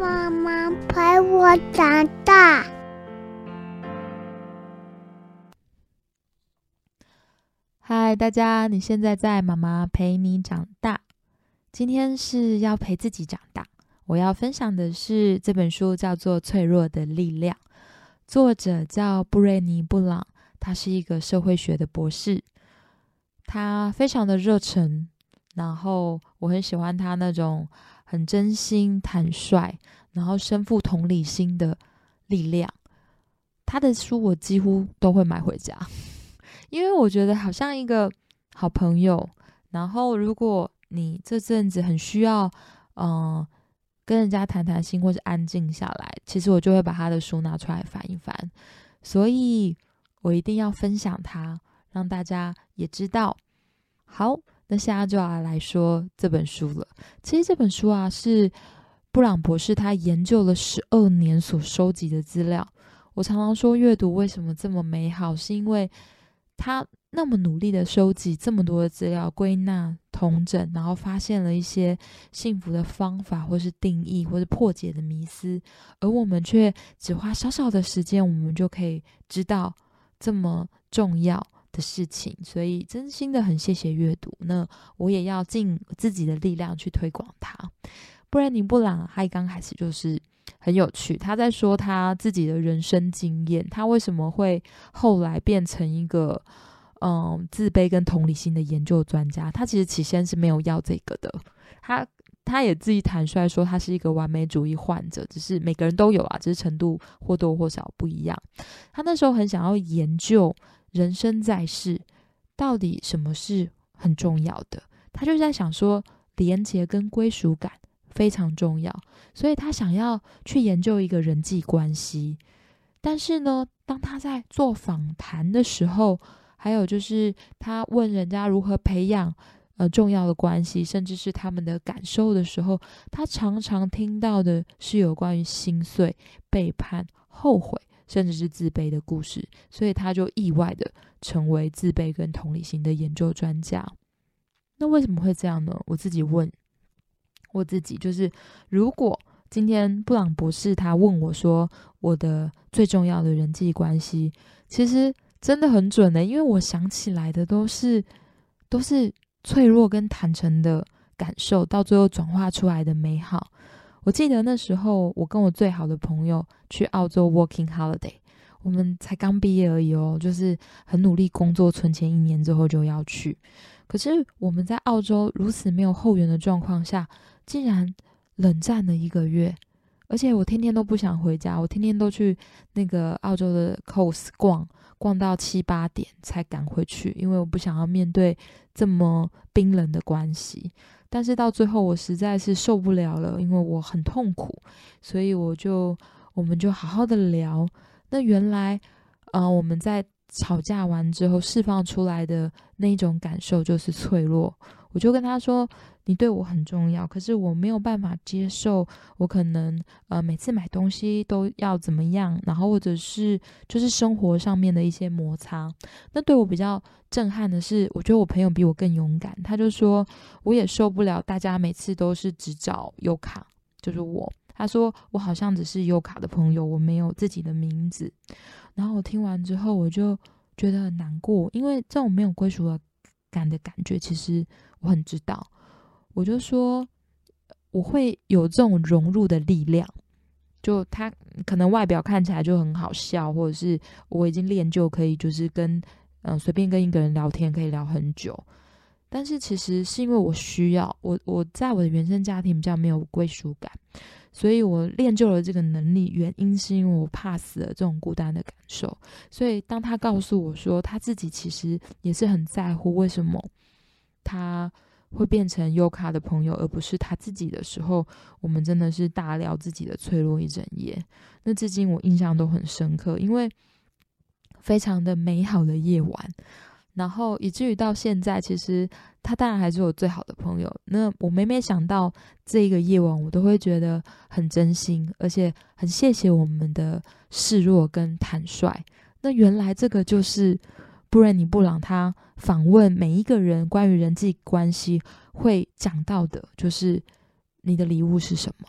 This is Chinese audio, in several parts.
妈妈陪我长大。嗨，大家，你现在在妈妈陪你长大。今天是要陪自己长大。我要分享的是这本书叫做《脆弱的力量》，作者叫布瑞尼·布朗，他是一个社会学的博士。他非常的热忱，然后我很喜欢他那种很真心、坦率，然后身负同理心的力量。他的书我几乎都会买回家，因为我觉得好像一个好朋友。然后如果你这阵子很需要跟人家谈谈心或是安静下来，其实我就会把他的书拿出来翻一翻，所以我一定要分享他，让大家也知道。好，那现在就要来说这本书了。其实这本书啊，是布朗博士他研究了12年所收集的资料。我常常说阅读为什么这么美好，是因为他那么努力的收集这么多的资料，归纳统整，然后发现了一些幸福的方法或是定义或是破解的迷思，而我们却只花少少的时间，我们就可以知道这么重要的事情。所以真心的很谢谢阅读，那我也要尽自己的力量去推广它。布瑞尼·布朗他刚开始就是很有趣，他在说他自己的人生经验，他为什么会后来变成一个自卑跟同理心的研究专家。他其实起先是没有要这个的，他也自己坦率说他是一个完美主义患者，只是每个人都有啊，只是程度或多或少不一样。他那时候很想要研究人生在世到底什么是很重要的，他就在想说连结跟归属感非常重要，所以他想要去研究一个人际关系。但是呢，当他在做访谈的时候，还有就是他问人家如何培养重要的关系，甚至是他们的感受的时候，他常常听到的是有关于心碎、背叛、后悔，甚至是自卑的故事。所以他就意外的成为自卑跟同理心的研究专家。那为什么会这样呢？我自己问我自己，就是如果今天布朗博士他问我说我的最重要的人际关系，其实真的很准的，因为我想起来的都是脆弱跟坦诚的感受，到最后转化出来的美好。我记得那时候我跟我最好的朋友去澳洲 working holiday， 我们才刚毕业而已哦，就是很努力工作存钱，1年之后就要去。可是我们在澳洲如此没有后援的状况下，竟然冷战了1个月。而且我天天都不想回家，我天天都去那个澳洲的 coast 逛到7、8点才赶回去，因为我不想要面对这么冰冷的关系。但是到最后我实在是受不了了，因为我很痛苦，所以我们就好好的聊。那原来我们在吵架完之后释放出来的那种感受就是脆弱。我就跟他说你对我很重要，可是我没有办法接受我可能每次买东西都要怎么样，然后或者是就是生活上面的一些摩擦。那对我比较震撼的是，我觉得我朋友比我更勇敢，他就说我也受不了大家每次都是只找优卡，就是我，他说我好像只是优卡的朋友，我没有自己的名字。然后我听完之后我就觉得很难过，因为这种没有归属感的感觉其实我很知道。我就说我会有这种融入的力量，就他可能外表看起来就很好笑，或者是我已经练就可以就是跟随便跟一个人聊天可以聊很久，但是其实是因为我需要我在我的原生家庭比较没有归属感，所以我练就了这个能力。原因是因为我怕死了这种孤单的感受。所以当他告诉我说他自己其实也是很在乎为什么他会变成优卡的朋友而不是他自己的时候，我们真的是大聊自己的脆弱1整夜。那至今我印象都很深刻，因为非常的美好的夜晚，然后以至于到现在其实他当然还是我最好的朋友。那我每想到这个夜晚，我都会觉得很真心，而且很谢谢我们的示弱跟坦率。那原来这个就是布瑞尼·布朗他访问每一个人关于人际关系会讲到的，就是你的礼物是什么。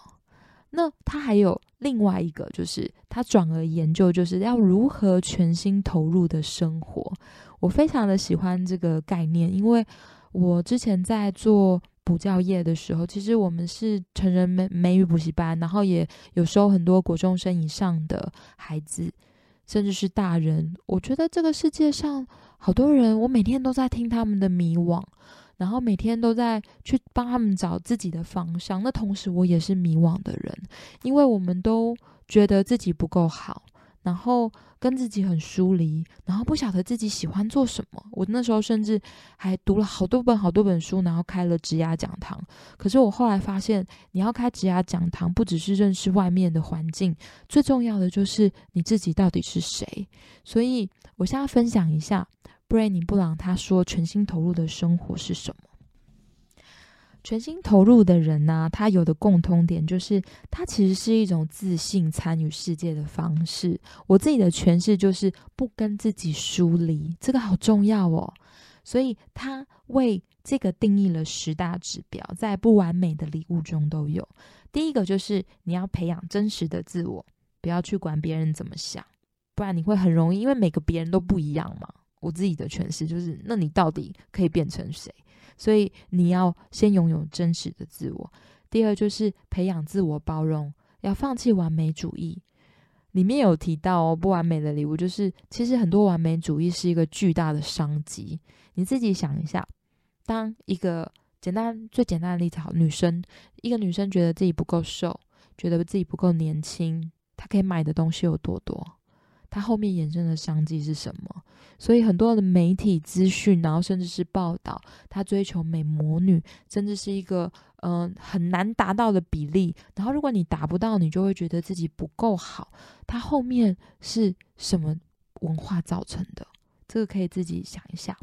那他还有另外一个，就是他转而研究就是要如何全心投入的生活。我非常的喜欢这个概念，因为我之前在做补教业的时候，其实我们是成人美语补习班，然后也有时候很多国中生以上的孩子，甚至是大人。我觉得这个世界上好多人，我每天都在听他们的迷惘，然后每天都在去帮他们找自己的方向。那同时我也是迷惘的人，因为我们都觉得自己不够好，然后跟自己很疏离，然后不晓得自己喜欢做什么。我那时候甚至还读了好多本书，然后开了职涯讲堂。可是我后来发现，你要开职涯讲堂，不只是认识外面的环境，最重要的就是你自己到底是谁。所以我现在分享一下布瑞尼布朗他说全心投入的生活是什么。全心投入的人呢，他有的共通点就是他其实是一种自信参与世界的方式。我自己的诠释就是不跟自己疏离，这个好重要哦。所以他为这个定义了10大指标，在不完美的礼物中都有。第一个就是你要培养真实的自我，不要去管别人怎么想，不然你会很容易，因为每个别人都不一样嘛。我自己的诠释就是那你到底可以变成谁，所以你要先拥有真实的自我。第二就是培养自我包容，要放弃完美主义。里面有提到哦，不完美的礼物就是其实很多完美主义是一个巨大的商机。你自己想一下，当一个最简单的例子好，一个女生觉得自己不够瘦，觉得自己不够年轻，她可以买的东西有多多，它后面衍生的商机是什么？所以很多的媒体资讯，然后甚至是报道，它追求美魔女，甚至是一个很难达到的比例。然后如果你达不到，你就会觉得自己不够好。它后面是什么文化造成的？这个可以自己想一下。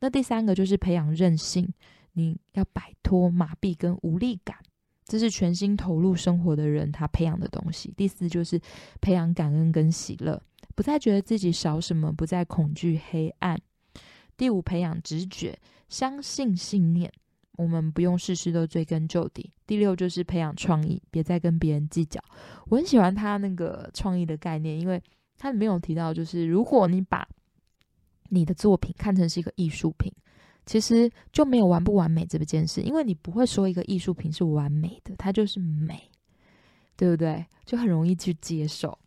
那第三个就是培养韧性，你要摆脱麻痹跟无力感，这是全心投入生活的人他培养的东西。第四就是培养感恩跟喜乐，不再觉得自己少什么，不再恐惧黑暗。第五，培养直觉，相信信念，我们不用事事都追根究底。第六就是培养创意，别再跟别人计较。我很喜欢他那个创意的概念，因为他里面有提到，就是如果你把你的作品看成是一个艺术品，其实就没有完不完美这件事，因为你不会说一个艺术品是完美的，它就是美，对不对？就很容易去接受。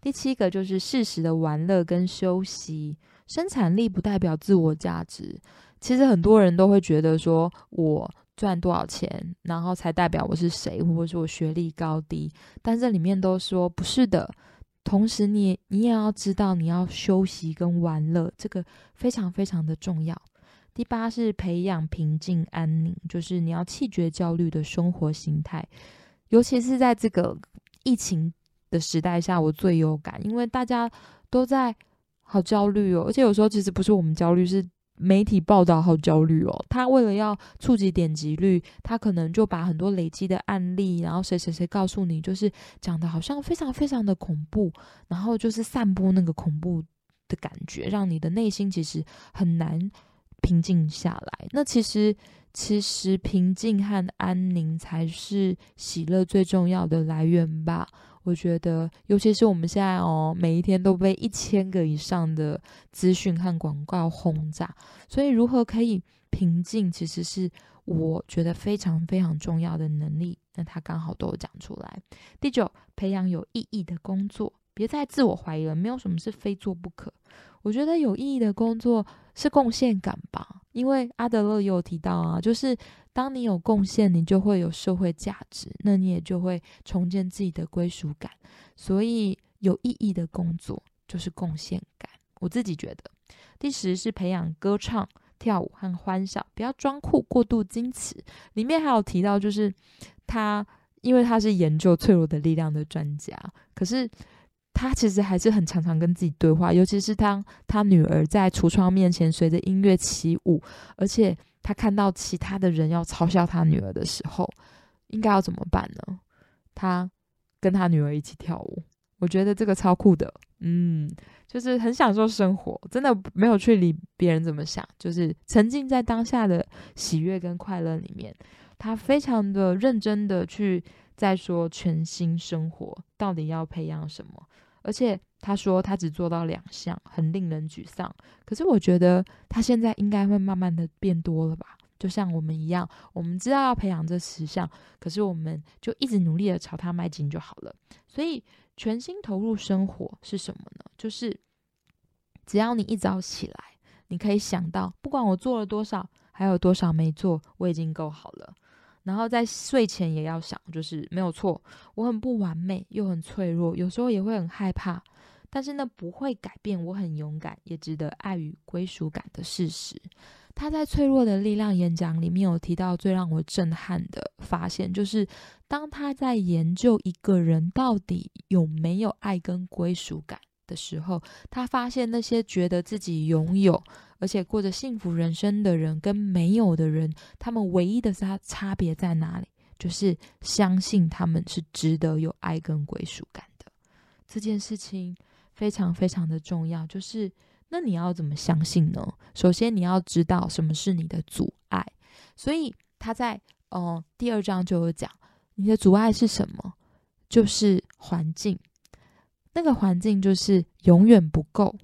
第七个就是适时的玩乐跟休息，生产力不代表自我价值。其实很多人都会觉得说我赚多少钱，然后才代表我是谁，或者是我学历高低，但这里面都说不是的。同时你也要知道你要休息跟玩乐，这个非常非常的重要。第八是培养平静安宁，就是你要弃绝焦虑的生活形态，尤其是在这个疫情的时代下我最有感，因为大家都在好焦虑哦，而且有时候其实不是我们焦虑，是媒体报道好焦虑哦。他为了要触及点击率，他可能就把很多累积的案例，然后谁谁谁告诉你，就是讲的好像非常非常的恐怖，然后就是散播那个恐怖的感觉，让你的内心其实很难平静下来。那其实平静和安宁才是喜乐最重要的来源吧，我觉得。尤其是我们现在哦，每一天都被1000个以上的资讯和广告轰炸，所以如何可以平静，其实是我觉得非常非常重要的能力。那他刚好都有讲出来。第九，培养有意义的工作，别再自我怀疑了，没有什么是非做不可。我觉得有意义的工作是贡献感吧，因为阿德勒也有提到啊，就是当你有贡献，你就会有社会价值，那你也就会重建自己的归属感。所以有意义的工作就是贡献感，我自己觉得。第10是培养歌唱、跳舞和欢笑，不要装酷、过度矜持。里面还有提到，就是他因为他是研究脆弱的力量的专家，可是他其实还是很常常跟自己对话，尤其是当他女儿在橱窗面前随着音乐起舞，而且他看到其他的人要嘲笑他女儿的时候，应该要怎么办呢？他跟他女儿一起跳舞，我觉得这个超酷的。就是很享受生活，真的没有去理别人怎么想，就是沉浸在当下的喜悦跟快乐里面。他非常的认真的去在说全新生活到底要培养什么，而且他说他只做到2项，很令人沮丧。可是我觉得他现在应该会慢慢的变多了吧，就像我们一样，我们知道要培养这10项，可是我们就一直努力的朝它迈进就好了。所以全心投入生活是什么呢？就是只要你一早起来，你可以想到不管我做了多少，还有多少没做，我已经够好了。然后在睡前也要想，就是没有错，我很不完美，又很脆弱，有时候也会很害怕，但是呢不会改变我很勇敢，也值得爱与归属感的事实。他在《脆弱的力量》演讲里面有提到最让我震撼的发现，就是当他在研究一个人到底有没有爱跟归属感的时候，他发现那些觉得自己拥有而且过着幸福人生的人跟没有的人，他们唯一的差别在哪里，就是相信他们是值得有爱跟归属感的。这件事情非常非常的重要，就是那你要怎么相信呢？首先你要知道什么是你的阻碍，所以他在第2章就有讲，你的阻碍是什么，就是环境。那个环境就是永远不够，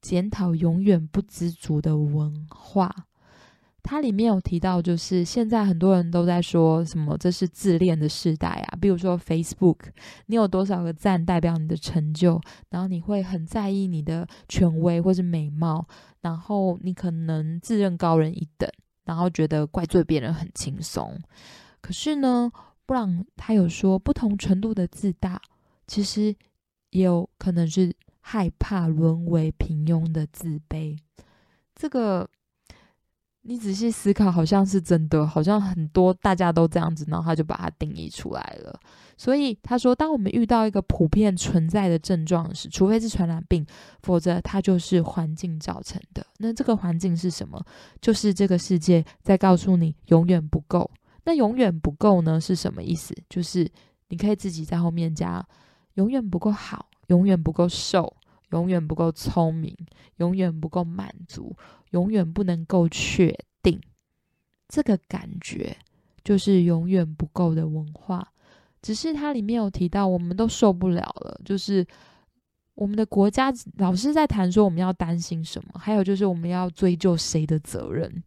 检讨永远不知足的文化。它里面有提到，就是现在很多人都在说什么这是自恋的世代啊，比如说 Facebook， 你有多少个赞代表你的成就，然后你会很在意你的权威或是美貌，然后你可能自认高人一等，然后觉得怪罪别人很轻松。可是呢，布朗他有说，不同程度的自大其实也有可能是害怕沦为平庸的自卑。这个你仔细思考，好像是真的，好像很多大家都这样子，然后他就把它定义出来了。所以他说，当我们遇到一个普遍存在的症状时，除非是传染病，否则它就是环境造成的。那这个环境是什么？就是这个世界在告诉你永远不够。那永远不够呢，是什么意思？就是你可以自己在后面加永远不够好，永远不够瘦，永远不够聪明，永远不够满足，永远不能够确定。这个感觉就是永远不够的文化。只是它里面有提到，我们都受不了了，就是我们的国家老是在谈说我们要担心什么，还有就是我们要追究谁的责任。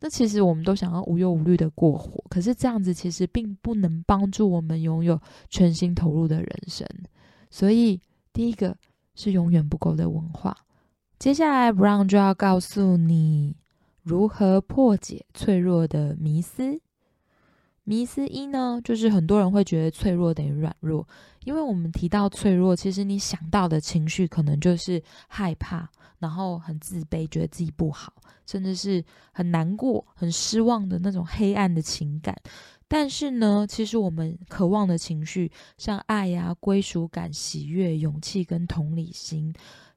那其实我们都想要无忧无虑的过活，可是这样子其实并不能帮助我们拥有全心投入的人生。所以第一个是永远不够的文化。接下来 Brown 就要告诉你如何破解脆弱的迷思。迷思一呢，就是很多人会觉得脆弱等于软弱，因为我们提到脆弱，其实你想到的情绪可能就是害怕，然后很自卑，觉得自己不好，甚至是很难过，很失望的那种黑暗的情感。但是呢，其实我们渴望的情绪，像爱啊、归属感、喜悦、勇气跟同理心，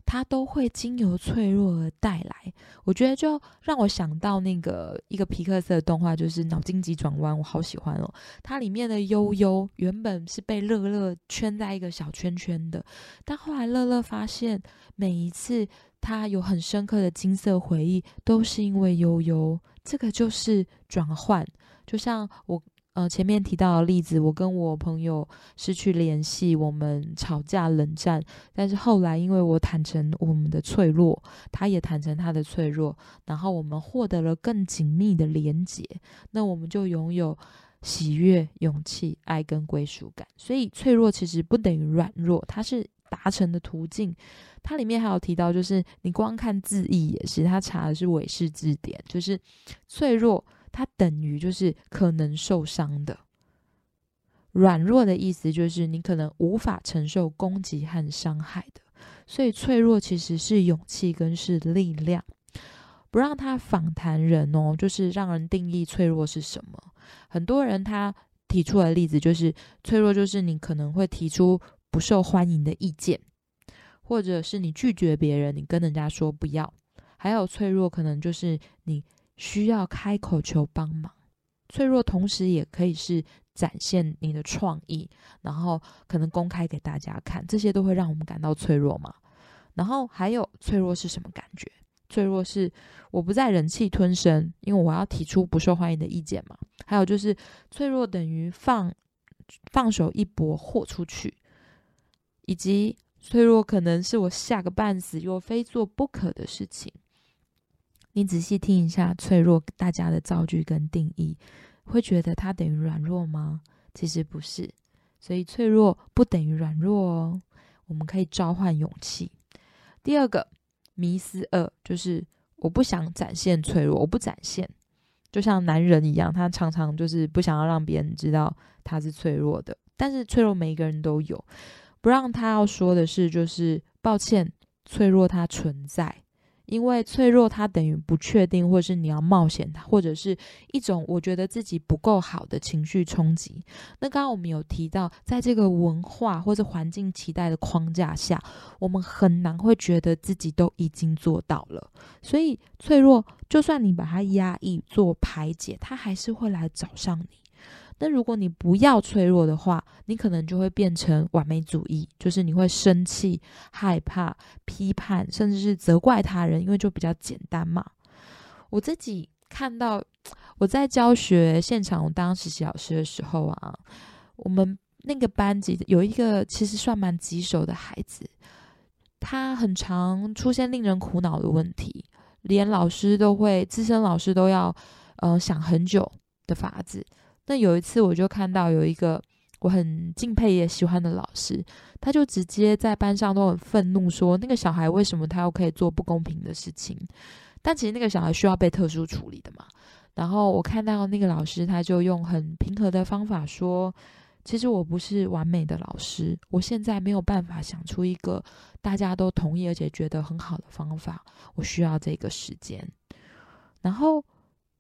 它都会经由脆弱而带来。我觉得就让我想到那个一个皮克斯的动画，就是脑筋急转弯，我好喜欢哦。它里面的悠悠原本是被乐乐圈在一个小圈圈的，但后来乐乐发现，每一次他有很深刻的金色回忆，都是因为悠悠。这个就是转换，就像我前面提到的例子，我跟我朋友失去联系，我们吵架冷战，但是后来因为我坦诚我们的脆弱，他也坦诚他的脆弱，然后我们获得了更紧密的连结，那我们就拥有喜悦、勇气、爱跟归属感。所以脆弱其实不等于软弱，它是达成的途径。它里面还有提到，就是你光看字义也是，它查的是韦氏字典，就是脆弱它等于就是可能受伤的，软弱的意思就是你可能无法承受攻击和伤害的。所以脆弱其实是勇气跟是力量。不让他访谈人哦，就是让人定义脆弱是什么。很多人他提出的例子就是，脆弱就是你可能会提出不受欢迎的意见，或者是你拒绝别人，你跟人家说不要。还有脆弱可能就是你需要开口求帮忙。脆弱同时也可以是展现你的创意，然后可能公开给大家看，这些都会让我们感到脆弱嘛。然后还有脆弱是什么感觉？脆弱是我不再忍气吞声，因为我要提出不受欢迎的意见嘛。还有就是脆弱等于放放手一搏豁出去，以及脆弱可能是我吓个半死又非做不可的事情。你仔细听一下脆弱大家的造句跟定义，会觉得它等于软弱吗？其实不是，所以脆弱不等于软弱哦，我们可以召唤勇气。第二个迷思二，就是我不想展现脆弱，我不展现，就像男人一样，他常常就是不想要让别人知道他是脆弱的，但是脆弱每一个人都有。不让他要说的是，就是抱歉，脆弱它存在，因为脆弱它等于不确定，或是你要冒险它，或者是一种我觉得自己不够好的情绪冲击。那刚刚我们有提到，在这个文化或者环境期待的框架下，我们很难会觉得自己都已经做到了，所以脆弱就算你把它压抑做排解，它还是会来找上你。那如果你不要脆弱的话，你可能就会变成完美主义，就是你会生气、害怕、批判，甚至是责怪他人，因为就比较简单嘛。我自己看到我在教学现场，我当实习老师的时候啊，我们那个班级有一个其实算蛮棘手的孩子，他很常出现令人苦恼的问题，连老师都会，资深老师都要想很久的法子。那有一次我就看到有一个我很敬佩也喜欢的老师，他就直接在班上都很愤怒说，那个小孩为什么他又可以做不公平的事情，但其实那个小孩需要被特殊处理的嘛。然后我看到那个老师，他就用很平和的方法说，其实我不是完美的老师，我现在没有办法想出一个大家都同意而且觉得很好的方法，我需要这个时间。然后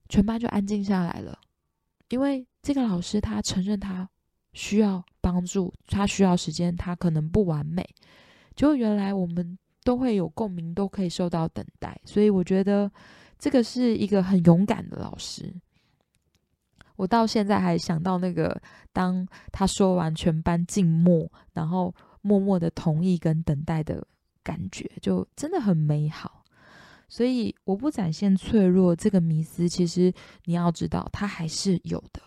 全班就安静下来了，因为这个老师他承认他需要帮助，他需要时间，他可能不完美。就原来我们都会有共鸣，都可以受到等待，所以我觉得这个是一个很勇敢的老师。我到现在还想到那个，当他说完全班静默，然后默默的同意跟等待的感觉，就真的很美好。所以我不展现脆弱这个迷思，其实你要知道它还是有的，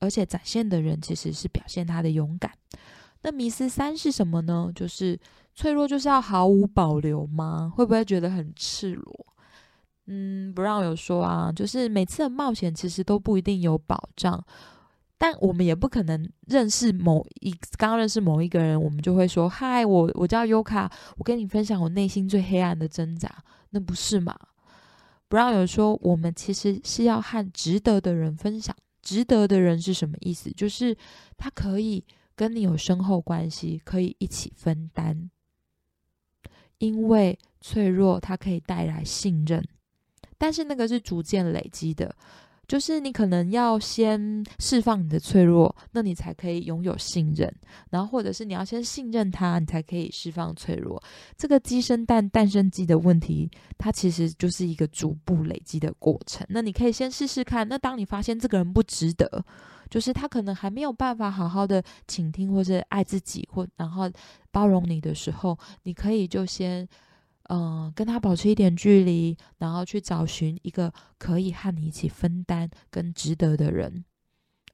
而且展现的人其实是表现他的勇敢。那迷思三是什么呢？就是脆弱就是要毫无保留吗？会不会觉得很赤裸？不让有说啊，就是每次的冒险其实都不一定有保障，但我们也不可能刚认识某一个人，我们就会说，嗨，我叫尤卡，我跟你分享我内心最黑暗的挣扎，那不是嘛？不让有说，我们其实是要和值得的人分享。值得的人是什么意思？就是他可以跟你有深厚关系，可以一起分担。因为脆弱它可以带来信任，但是那个是逐渐累积的，就是你可能要先释放你的脆弱，那你才可以拥有信任，然后或者是你要先信任他，你才可以释放脆弱。这个鸡生蛋蛋生鸡的问题，它其实就是一个逐步累积的过程。那你可以先试试看，那当你发现这个人不值得，就是他可能还没有办法好好的倾听或是爱自己，或然后包容你的时候，你可以就先跟他保持一点距离，然后去找寻一个可以和你一起分担跟值得的人。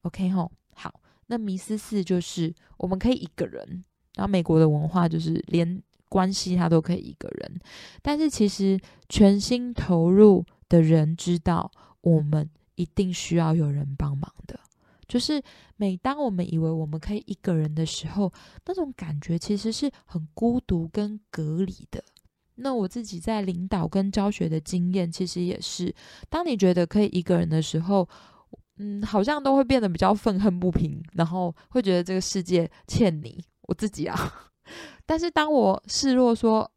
OK 吼，好。那迷思四就是我们可以一个人，然后美国的文化就是连关系他都可以一个人，但是其实全心投入的人知道我们一定需要有人帮忙的，就是每当我们以为我们可以一个人的时候，那种感觉其实是很孤独跟隔离的。那我自己在领导跟教学的经验其实也是，当你觉得可以一个人的时候，好像都会变得比较愤恨不平，然后会觉得这个世界欠你，我自己啊。但是当我示弱说，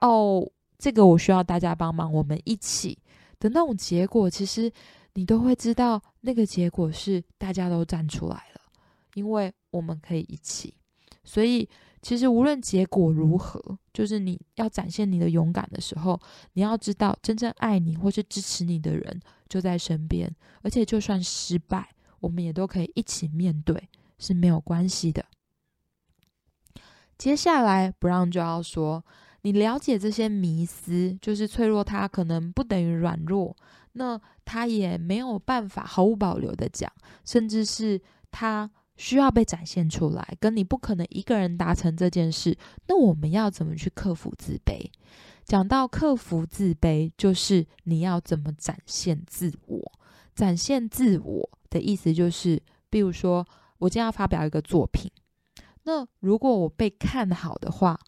这个我需要大家帮忙，我们一起的那种结果，其实你都会知道那个结果是大家都站出来了，因为我们可以一起。所以其实无论结果如何，就是你要展现你的勇敢的时候，你要知道真正爱你或是支持你的人就在身边，而且就算失败，我们也都可以一起面对，是没有关系的。接下来 Brown 就要说，你了解这些迷思，就是脆弱它可能不等于软弱，那他也没有办法毫无保留的讲，甚至是他需要被展现出来，跟你不可能一个人达成这件事，那我们要怎么去克服自卑？讲到克服自卑，就是你要怎么展现自我。展现自我的意思就是，比如说我今天要发表一个作品，那如果我被看好的话，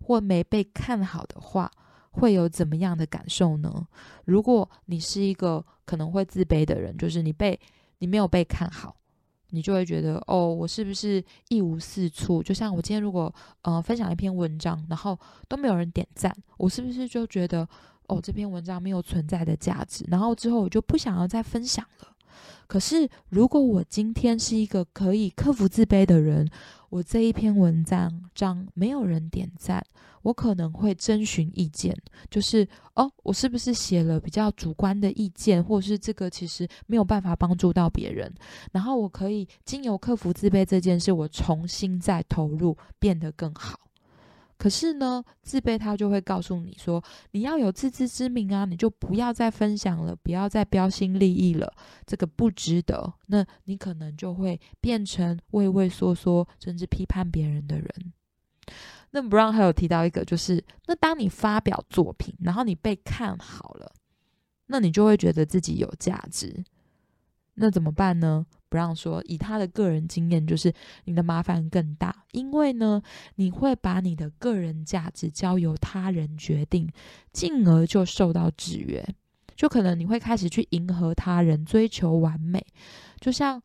或没被看好的话，会有怎么样的感受呢？如果你是一个可能会自卑的人，就是你没有被看好，你就会觉得哦，我是不是一无是处？就像我今天如果分享一篇文章，然后都没有人点赞，我是不是就觉得哦，这篇文章没有存在的价值，然后之后我就不想要再分享了。可是如果我今天是一个可以克服自卑的人，我这一篇文章没有人点赞，我可能会征询意见，就是我是不是写了比较主观的意见，或是这个其实没有办法帮助到别人，然后我可以经由克服自卑这件事，我重新再投入，变得更好。可是呢，自卑他就会告诉你说，你要有自知之明啊，你就不要再分享了，不要再标新立异了，这个不值得。那你可能就会变成畏畏缩缩，甚至批判别人的人。那 Brown 还有提到一个，就是那当你发表作品，然后你被看好了，那你就会觉得自己有价值，那怎么办呢？Brown 说，以他的个人经验，就是你的麻烦更大，因为呢，你会把你的个人价值交由他人决定，进而就受到制约。就可能你会开始去迎合他人，追求完美。就像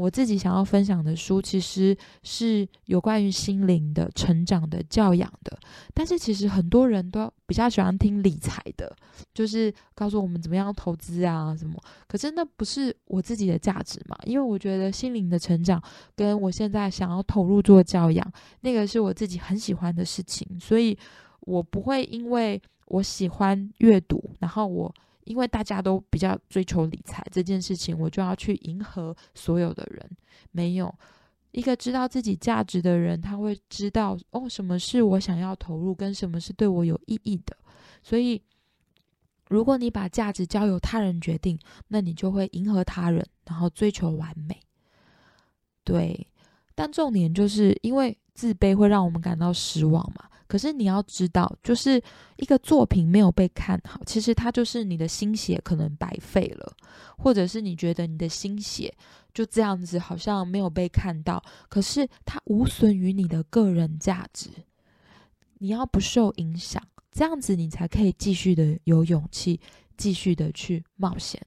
我自己想要分享的书，其实是有关于心灵的成长的教养的，但是其实很多人都比较喜欢听理财的，就是告诉我们怎么样投资啊什么，可是那不是我自己的价值嘛，因为我觉得心灵的成长跟我现在想要投入做教养，那个是我自己很喜欢的事情，所以我不会因为我喜欢阅读，然后我因为大家都比较追求理财这件事情，我就要去迎合所有的人。没有，一个知道自己价值的人，他会知道什么是我想要投入，跟什么是对我有意义的。所以如果你把价值交由他人决定，那你就会迎合他人，然后追求完美。对，但重点就是因为自卑会让我们感到失望嘛，可是你要知道，就是一个作品没有被看好，其实它就是你的心血可能白费了，或者是你觉得你的心血就这样子好像没有被看到，可是它无损于你的个人价值，你要不受影响，这样子你才可以继续的有勇气，继续的去冒险。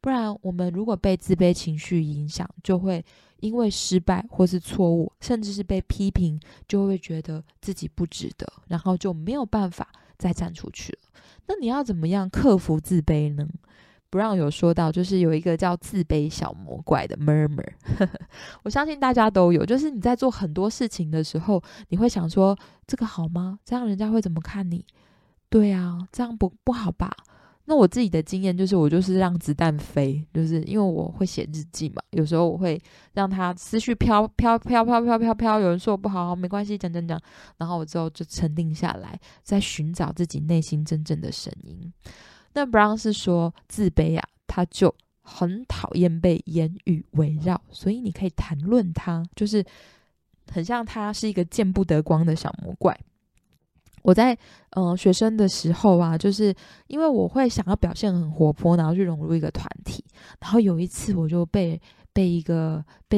不然我们如果被自卑情绪影响，就会因为失败或是错误，甚至是被批评，就会觉得自己不值得，然后就没有办法再站出去了。那你要怎么样克服自卑呢？Brown 有说到，就是有一个叫自卑小魔怪的 murmur 我相信大家都有，就是你在做很多事情的时候，你会想说，这个好吗？这样人家会怎么看你？对啊，这样不好吧？那我自己的经验就是，我就是让子弹飞，就是因为我会写日记嘛，有时候我会让他思绪飘飘飘飘飘飘飘，有人说我不好，没关系，讲，然后我之后就沉淀下来，再寻找自己内心真正的声音。那 Brown 是说，自卑啊，他就很讨厌被言语围绕，所以你可以谈论他，就是很像他是一个见不得光的小魔怪。我在学生的时候啊，就是因为我会想要表现很活泼，然后去融入一个团体，然后有一次我就被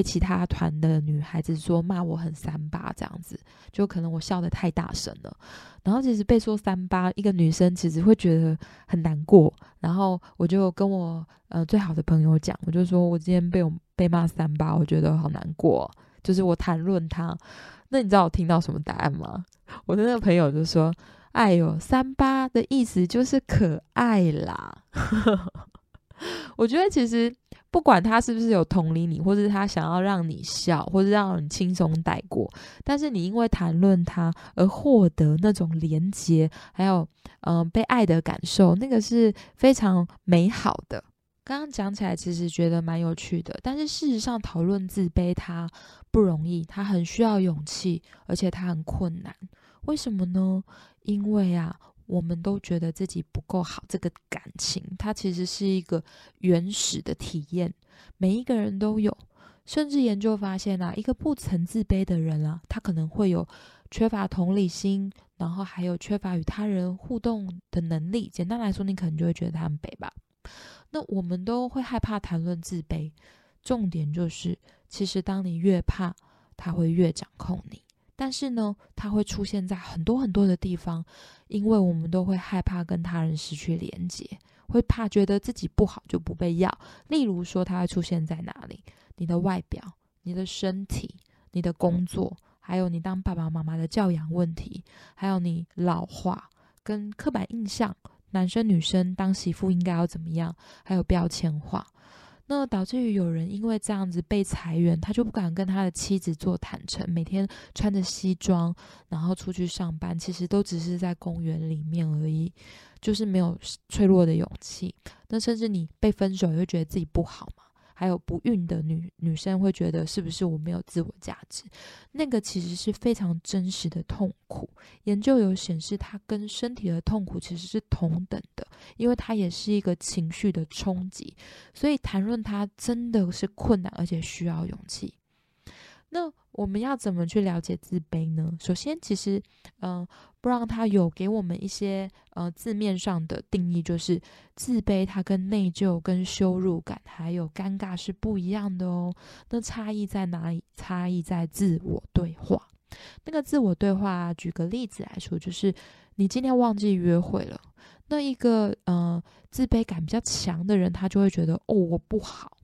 其他团的女孩子说骂我很三八这样子，就可能我笑得太大声了，然后其实被说三八，一个女生其实会觉得很难过，然后我就跟我最好的朋友讲，我就说我今天被骂三八，我觉得好难过哦，就是我谈论他。那你知道我听到什么答案吗？我的那个朋友就说，哎呦，三八的意思就是可爱啦我觉得其实不管他是不是有同理你，或是他想要让你笑，或是让你轻松带过，但是你因为谈论他而获得那种连结，还有被爱的感受，那个是非常美好的。刚刚讲起来其实觉得蛮有趣的，但是事实上讨论自卑它不容易，它很需要勇气，而且它很困难。为什么呢？因为啊，我们都觉得自己不够好，这个感情它其实是一个原始的体验，每一个人都有，甚至研究发现一个不曾自卑的人他可能会有缺乏同理心，然后还有缺乏与他人互动的能力。简单来说，你可能就会觉得他很卑吧。那我们都会害怕谈论自卑，重点就是其实当你越怕，他会越掌控你。但是呢，它会出现在很多很多的地方，因为我们都会害怕跟他人失去连结，会怕觉得自己不好就不被要。例如说，它会出现在哪里？你的外表、你的身体、你的工作，还有你当爸爸妈妈的教养问题，还有你老化跟刻板印象，男生女生当媳妇应该要怎么样，还有标签化。那导致于有人因为这样子被裁员，他就不敢跟他的妻子做坦诚，每天穿着西装然后出去上班，其实都只是在公园里面而已，就是没有脆弱的勇气。那甚至你被分手也会觉得自己不好嘛，还有不孕的女生会觉得是不是我没有自我价值，那个其实是非常真实的痛苦。研究有显示它跟身体的痛苦其实是同等的，因为它也是一个情绪的冲击，所以谈论它真的是困难，而且需要勇气。那我们要怎么去了解自卑呢？首先其实不让它有给我们一些字面上的定义，就是自卑它跟内疚跟羞辱感还有尴尬是不一样的哦。那差异在哪里？差异在自我对话。那个自我对话，举个例子来说，就是你今天忘记约会了，那一个自卑感比较强的人，他就会觉得我不好，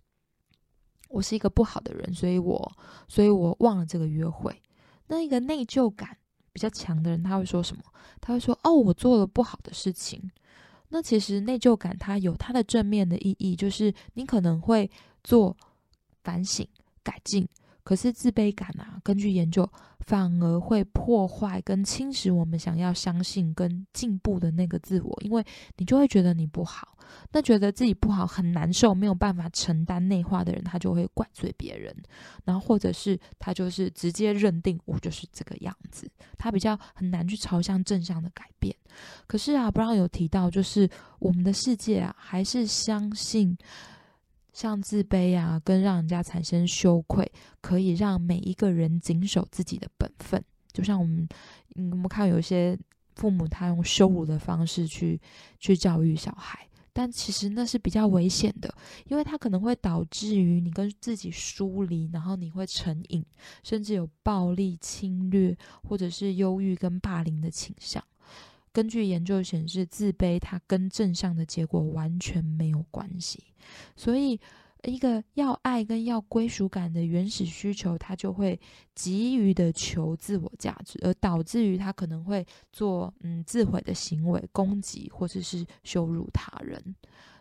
我是一个不好的人，所以我忘了这个约会。那一个内疚感比较强的人，他会说什么？他会说我做了不好的事情。那其实内疚感它有它的正面的意义，就是你可能会做反省改进。可是自卑感根据研究反而会破坏跟侵蚀我们想要相信跟进步的那个自我，因为你就会觉得你不好，那觉得自己不好很难受，没有办法承担内化的人，他就会怪罪别人，然后或者是他就是直接认定我就是这个样子，他比较很难去朝向正向的改变。可是Brown有提到，就是我们的世界还是相信像自卑跟让人家产生羞愧可以让每一个人谨守自己的本分。就像我们看有一些父母他用羞辱的方式去教育小孩，但其实那是比较危险的，因为它可能会导致于你跟自己疏离，然后你会成瘾，甚至有暴力侵略或者是忧郁跟霸凌的倾向。根据研究显示，自卑它跟正向的结果完全没有关系，所以一个要爱跟要归属感的原始需求，它就会急于的求自我价值，而导致于它可能会做自毁的行为，攻击或者是羞辱他人。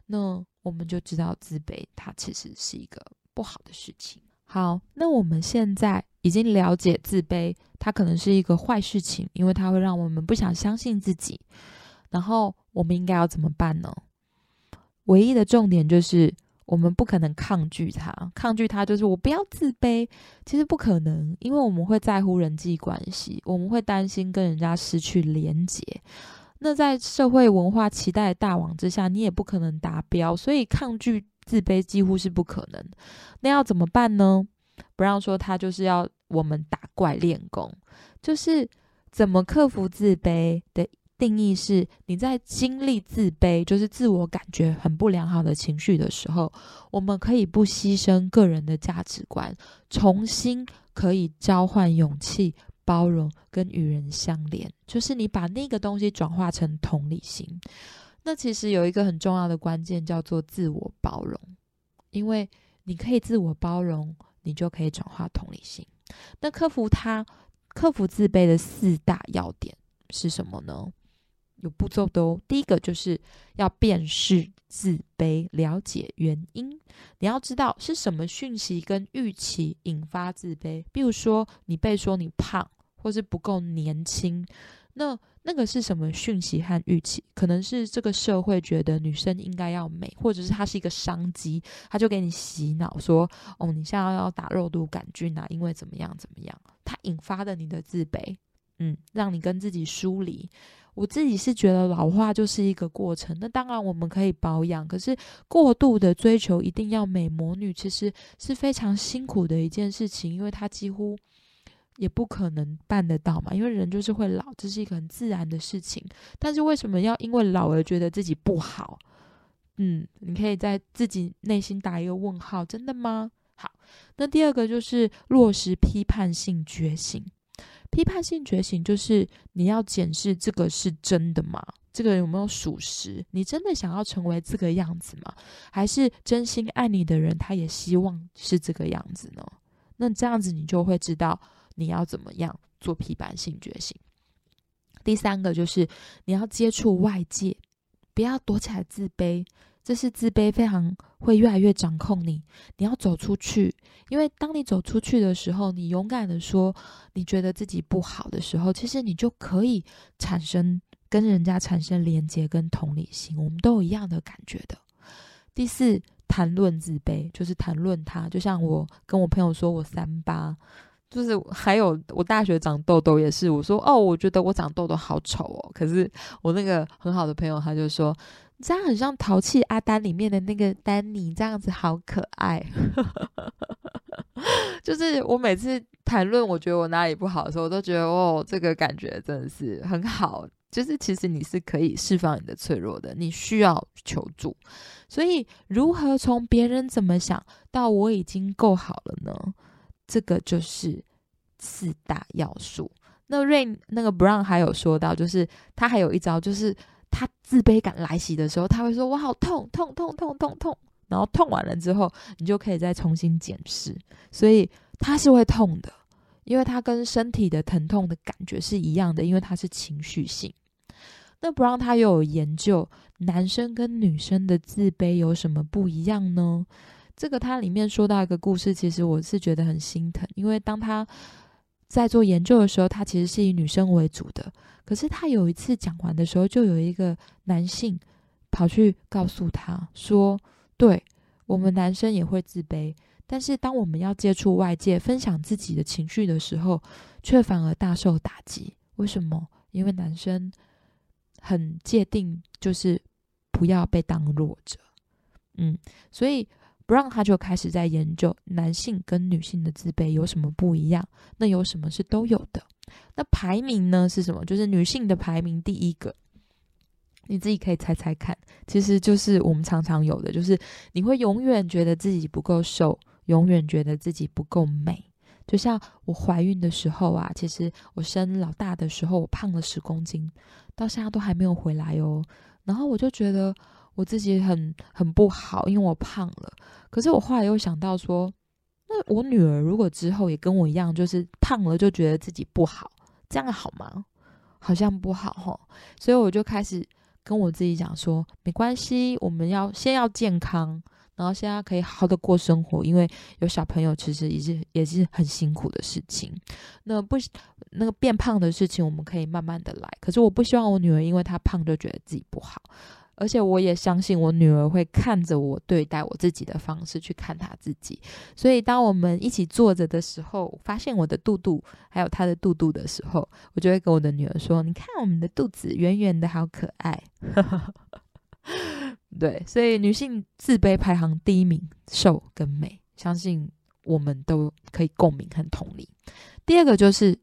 那我们就知道自卑它其实是一个不好的事情。好，那我们现在已经了解自卑它可能是一个坏事情，因为它会让我们不想相信自己，然后我们应该要怎么办呢？唯一的重点就是我们不可能抗拒它，就是我不要自卑，其实不可能，因为我们会在乎人际关系，我们会担心跟人家失去连结，那在社会文化期待的大网之下，你也不可能达标，所以抗拒自卑几乎是不可能。那要怎么办呢？Brown说他就是要我们打怪练功，就是怎么克服自卑的定义是，你在经历自卑，就是自我感觉很不良好的情绪的时候，我们可以不牺牲个人的价值观，重新可以交换勇气、包容跟与人相连，就是你把那个东西转化成同理心。那其实有一个很重要的关键叫做自我包容，因为你可以自我包容，你就可以转化同理心。那克服自卑的四大要点是什么呢？有步骤的哦。第一个就是要辨识自卑，了解原因。你要知道是什么讯息跟预期引发自卑，比如说你被说你胖或是不够年轻，那个是什么讯息和预期？可能是这个社会觉得女生应该要美，或者是它是一个商机，它就给你洗脑说你现在要打肉毒杆菌因为怎么样怎么样，它引发的你的自卑。让你跟自己疏离。我自己是觉得老化就是一个过程，那当然我们可以保养，可是过度的追求一定要美魔女其实是非常辛苦的一件事情，因为它几乎也不可能办得到嘛，因为人就是会老，这是一个很自然的事情。但是为什么要因为老而觉得自己不好？你可以在自己内心打一个问号，真的吗？好，那第二个就是落实批判性觉醒。批判性觉醒就是你要检视这个是真的吗？这个有没有属实？你真的想要成为这个样子吗？还是真心爱你的人他也希望是这个样子呢？那这样子你就会知道你要怎么样做批判性觉醒。第三个就是你要接触外界，不要躲起来自卑，这是自卑非常会越来越掌控你。你要走出去，因为当你走出去的时候，你勇敢的说你觉得自己不好的时候，其实你就可以跟人家产生连结跟同理心，我们都有一样的感觉的。第四，谈论自卑，就是谈论它，就像我跟我朋友说我38，就是还有我大学长痘痘也是，我说我觉得我长痘痘好丑哦，可是我那个很好的朋友他就说这样很像淘气阿丹里面的那个丹尼，这样子好可爱就是我每次谈论我觉得我哪里不好的时候，我都觉得这个感觉真的是很好，就是其实你是可以释放你的脆弱的，你需要求助。所以如何从别人怎么想到我已经够好了呢？这个就是四大要素。那Brown 还有说到，就是他还有一招，就是他自卑感来袭的时候，他会说我好痛痛痛痛痛痛，然后痛完了之后你就可以再重新检视。所以他是会痛的，因为他跟身体的疼痛的感觉是一样的，因为它是情绪性。那 Brown 他又有研究男生跟女生的自卑有什么不一样呢？这个他里面说到一个故事，其实我是觉得很心疼，因为当他在做研究的时候，他其实是以女生为主的，可是他有一次讲完的时候，就有一个男性跑去告诉他说，对，我们男生也会自卑，但是当我们要接触外界分享自己的情绪的时候，却反而大受打击。为什么？因为男生很界定，就是不要被当弱者。所以Brown 他就开始在研究男性跟女性的自卑有什么不一样，那有什么是都有的。那排名呢是什么？就是女性的排名第一个，你自己可以猜猜看，其实就是我们常常有的，就是你会永远觉得自己不够瘦，永远觉得自己不够美。就像我怀孕的时候啊，其实我生老大的时候我胖了10公斤，到现在都还没有回来哦，然后我就觉得我自己很不好，因为我胖了。可是我后来又想到说，那我女儿如果之后也跟我一样，就是胖了就觉得自己不好，这样好吗？好像不好吼。所以我就开始跟我自己讲说，没关系，我们先要健康，然后现在可以好好的过生活，因为有小朋友其实也是很辛苦的事情。那个变胖的事情我们可以慢慢的来，可是我不希望我女儿因为她胖就觉得自己不好。而且我也相信我女儿会看着我对待我自己的方式去看她自己，所以当我们一起坐着的时候，发现我的肚肚还有她的肚肚的时候，我就会跟我的女儿说，你看我们的肚子圆圆的好可爱对，所以女性自卑排行第一名，瘦跟美，相信我们都可以共鸣和同理。第二个就是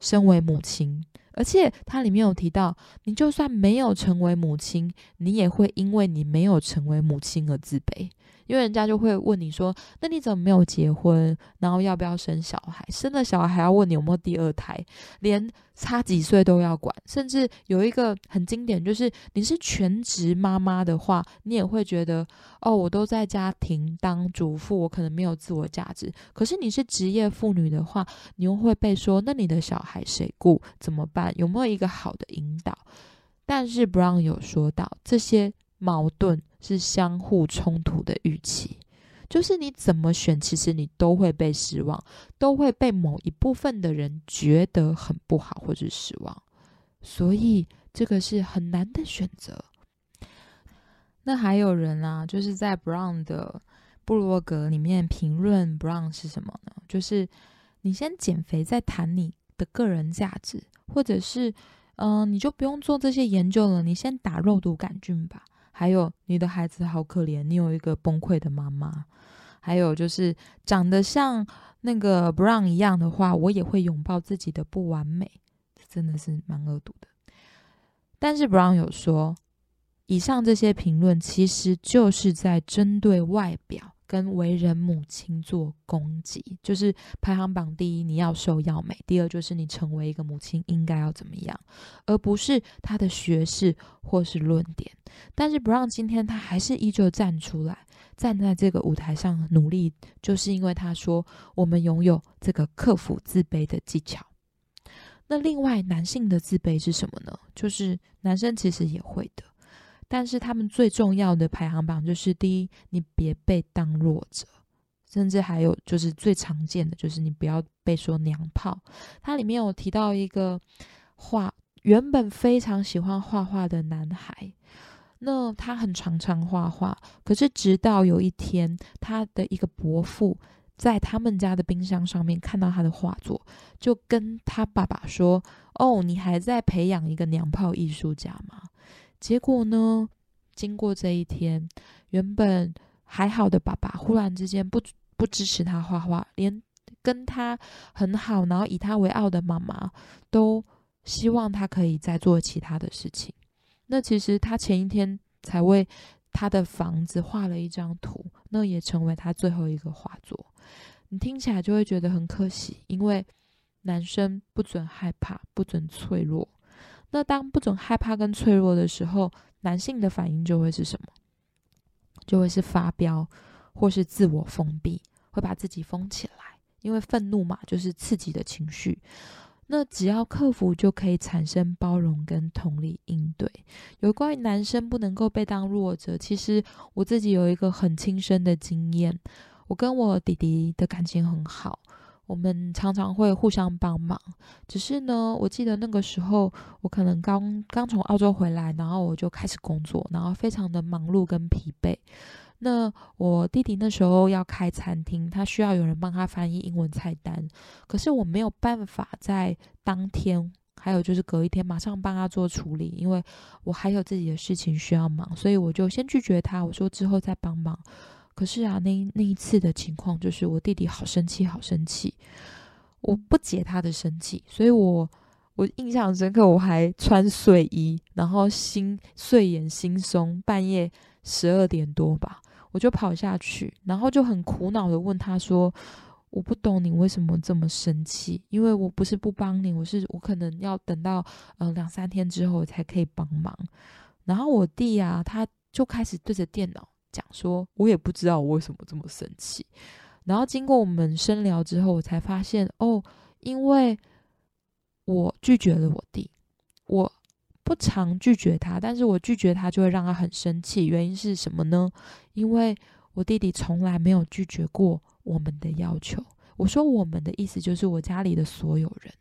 身为母亲，而且它里面有提到，你就算没有成为母亲，你也会因为你没有成为母亲而自卑。因为人家就会问你说，那你怎么没有结婚，然后要不要生小孩，生了小孩还要问你有没有第二胎，连差几岁都要管。甚至有一个很经典，就是你是全职妈妈的话，你也会觉得我都在家庭当主妇，我可能没有自我价值。可是你是职业妇女的话，你又会被说，那你的小孩谁顾，怎么办，有没有一个好的引导。但是 Brown 有说到，这些矛盾是相互冲突的预期，就是你怎么选，其实你都会被失望，都会被某一部分的人觉得很不好或者失望，所以这个是很难的选择。那还有人啊，就是在 Brown 的部落格里面评论 Brown 是什么呢？就是你先减肥再谈你的个人价值，或者是你就不用做这些研究了，你先打肉毒杆菌吧。还有你的孩子好可怜，你有一个崩溃的妈妈。还有就是长得像那个 Brown 一样的话，我也会拥抱自己的不完美，真的是蛮恶毒的。但是 Brown 有说，以上这些评论其实就是在针对外表跟为人母亲做攻击，就是排行榜第一你要瘦要美，第二就是你成为一个母亲应该要怎么样，而不是他的学识或是论点。但是 Brown 今天他还是依旧站出来，站在这个舞台上努力，就是因为他说我们拥有这个克服自卑的技巧。那另外男性的自卑是什么呢？就是男生其实也会的，但是他们最重要的排行榜就是第一，你别被当弱者，甚至还有就是最常见的就是你不要被说娘炮。它里面有提到一个画，原本非常喜欢画画的男孩，那他很常画画，可是直到有一天他的一个伯父在他们家的冰箱上面看到他的画作，就跟他爸爸说，哦，你还在培养一个娘炮艺术家吗？结果呢，经过这一天，原本还好的爸爸忽然之间不支持他画画，连跟他很好然后以他为傲的妈妈都希望他可以再做其他的事情。那其实他前一天才为他的房子画了一张图，那也成为他最后一个画作。你听起来就会觉得很可惜，因为男生不准害怕，不准脆弱。那当不准害怕跟脆弱的时候，男性的反应就会是什么？就会是发飙，或是自我封闭，会把自己封起来，因为愤怒嘛，就是刺激的情绪。那只要克服，就可以产生包容跟同理应对。有关于男生不能够被当弱者，其实我自己有一个很亲身的经验。我跟我弟弟的感情很好，我们常常会互相帮忙，只是呢，我记得那个时候我可能刚从澳洲回来，然后我就开始工作，然后非常的忙碌跟疲惫。那我弟弟那时候要开餐厅，他需要有人帮他翻译英文菜单，可是我没有办法在当天还有就是隔一天马上帮他做处理，因为我还有自己的事情需要忙，所以我就先拒绝他，我说之后再帮忙。可是啊，那一次的情况就是我弟弟好生气，我不解他的生气，所以我印象深刻，我还穿睡衣，然后睡眼惺忪，半夜12点多吧，我就跑下去，然后就很苦恼的问他说，我不懂你为什么这么生气，因为我不是不帮你，我可能要等到2-3天之后才可以帮忙。然后我弟啊，他就开始对着电脑讲说，我也不知道我为什么这么生气。然后经过我们深聊之后，我才发现，哦，因为我拒绝了我弟，我不常拒绝他，但是我拒绝他就会让他很生气。原因是什么呢？因为我弟弟从来没有拒绝过我们的要求。我说我们的意思就是我家里的所有人，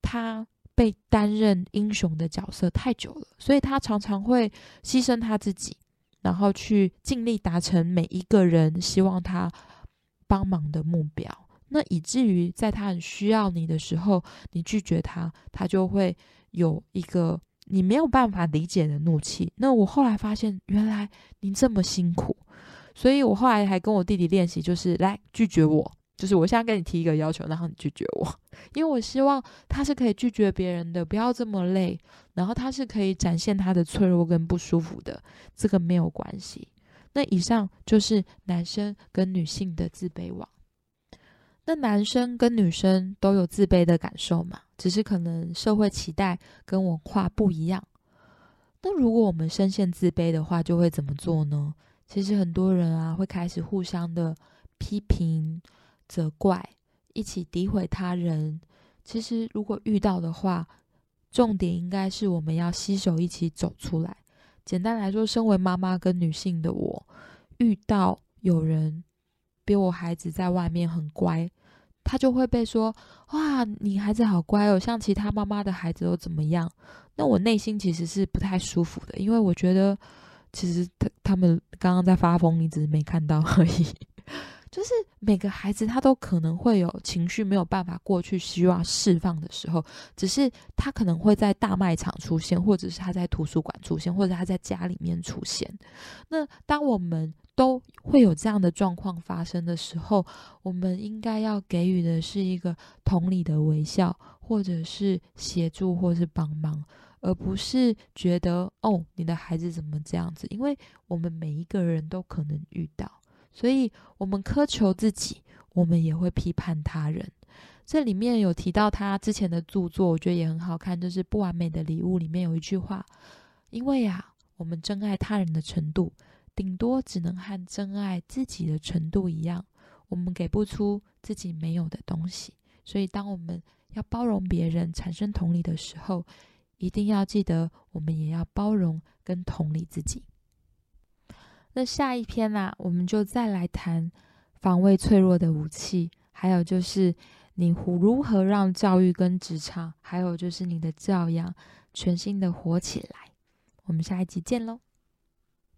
他被担任英雄的角色太久了，所以他常常会牺牲他自己，然后去尽力达成每一个人希望他帮忙的目标。那以至于在他很需要你的时候，你拒绝他，他就会有一个你没有办法理解的怒气。那我后来发现，原来你这么辛苦，所以我后来还跟我弟弟练习，就是来拒绝我，就是我现在跟你提一个要求，然后你拒绝我，因为我希望他是可以拒绝别人的，不要这么累，然后他是可以展现他的脆弱跟不舒服的，这个没有关系。那以上就是男生跟女性的自卑网。那男生跟女生都有自卑的感受嘛，只是可能社会期待跟文化不一样。那如果我们深陷自卑的话，就会怎么做呢？其实很多人啊，会开始互相的批评责怪，一起诋毁他人。其实如果遇到的话，重点应该是我们要携手一起走出来。简单来说，身为妈妈跟女性的我，遇到有人比我孩子在外面很乖，他就会被说，哇，你孩子好乖哦，像其他妈妈的孩子都怎么样。那我内心其实是不太舒服的，因为我觉得其实他们刚刚在发疯，你只是没看到而已。就是每个孩子他都可能会有情绪没有办法过去需要释放的时候，只是他可能会在大卖场出现，或者是他在图书馆出现，或者他在家里面出现。那当我们都会有这样的状况发生的时候，我们应该要给予的是一个同理的微笑，或者是协助，或是帮忙，而不是觉得哦你的孩子怎么这样子，因为我们每一个人都可能遇到，所以我们苛求自己，我们也会批判他人。这里面有提到他之前的著作，我觉得也很好看，就是《不完美的礼物》里面有一句话，因为啊我们珍爱他人的程度顶多只能和珍爱自己的程度一样，我们给不出自己没有的东西。所以当我们要包容别人，产生同理的时候，一定要记得我们也要包容跟同理自己。那下一篇啊，我们就再来谈防卫脆弱的武器，还有就是你如何让教育跟职场，还有就是你的教养全新的活起来。我们下一集见咯。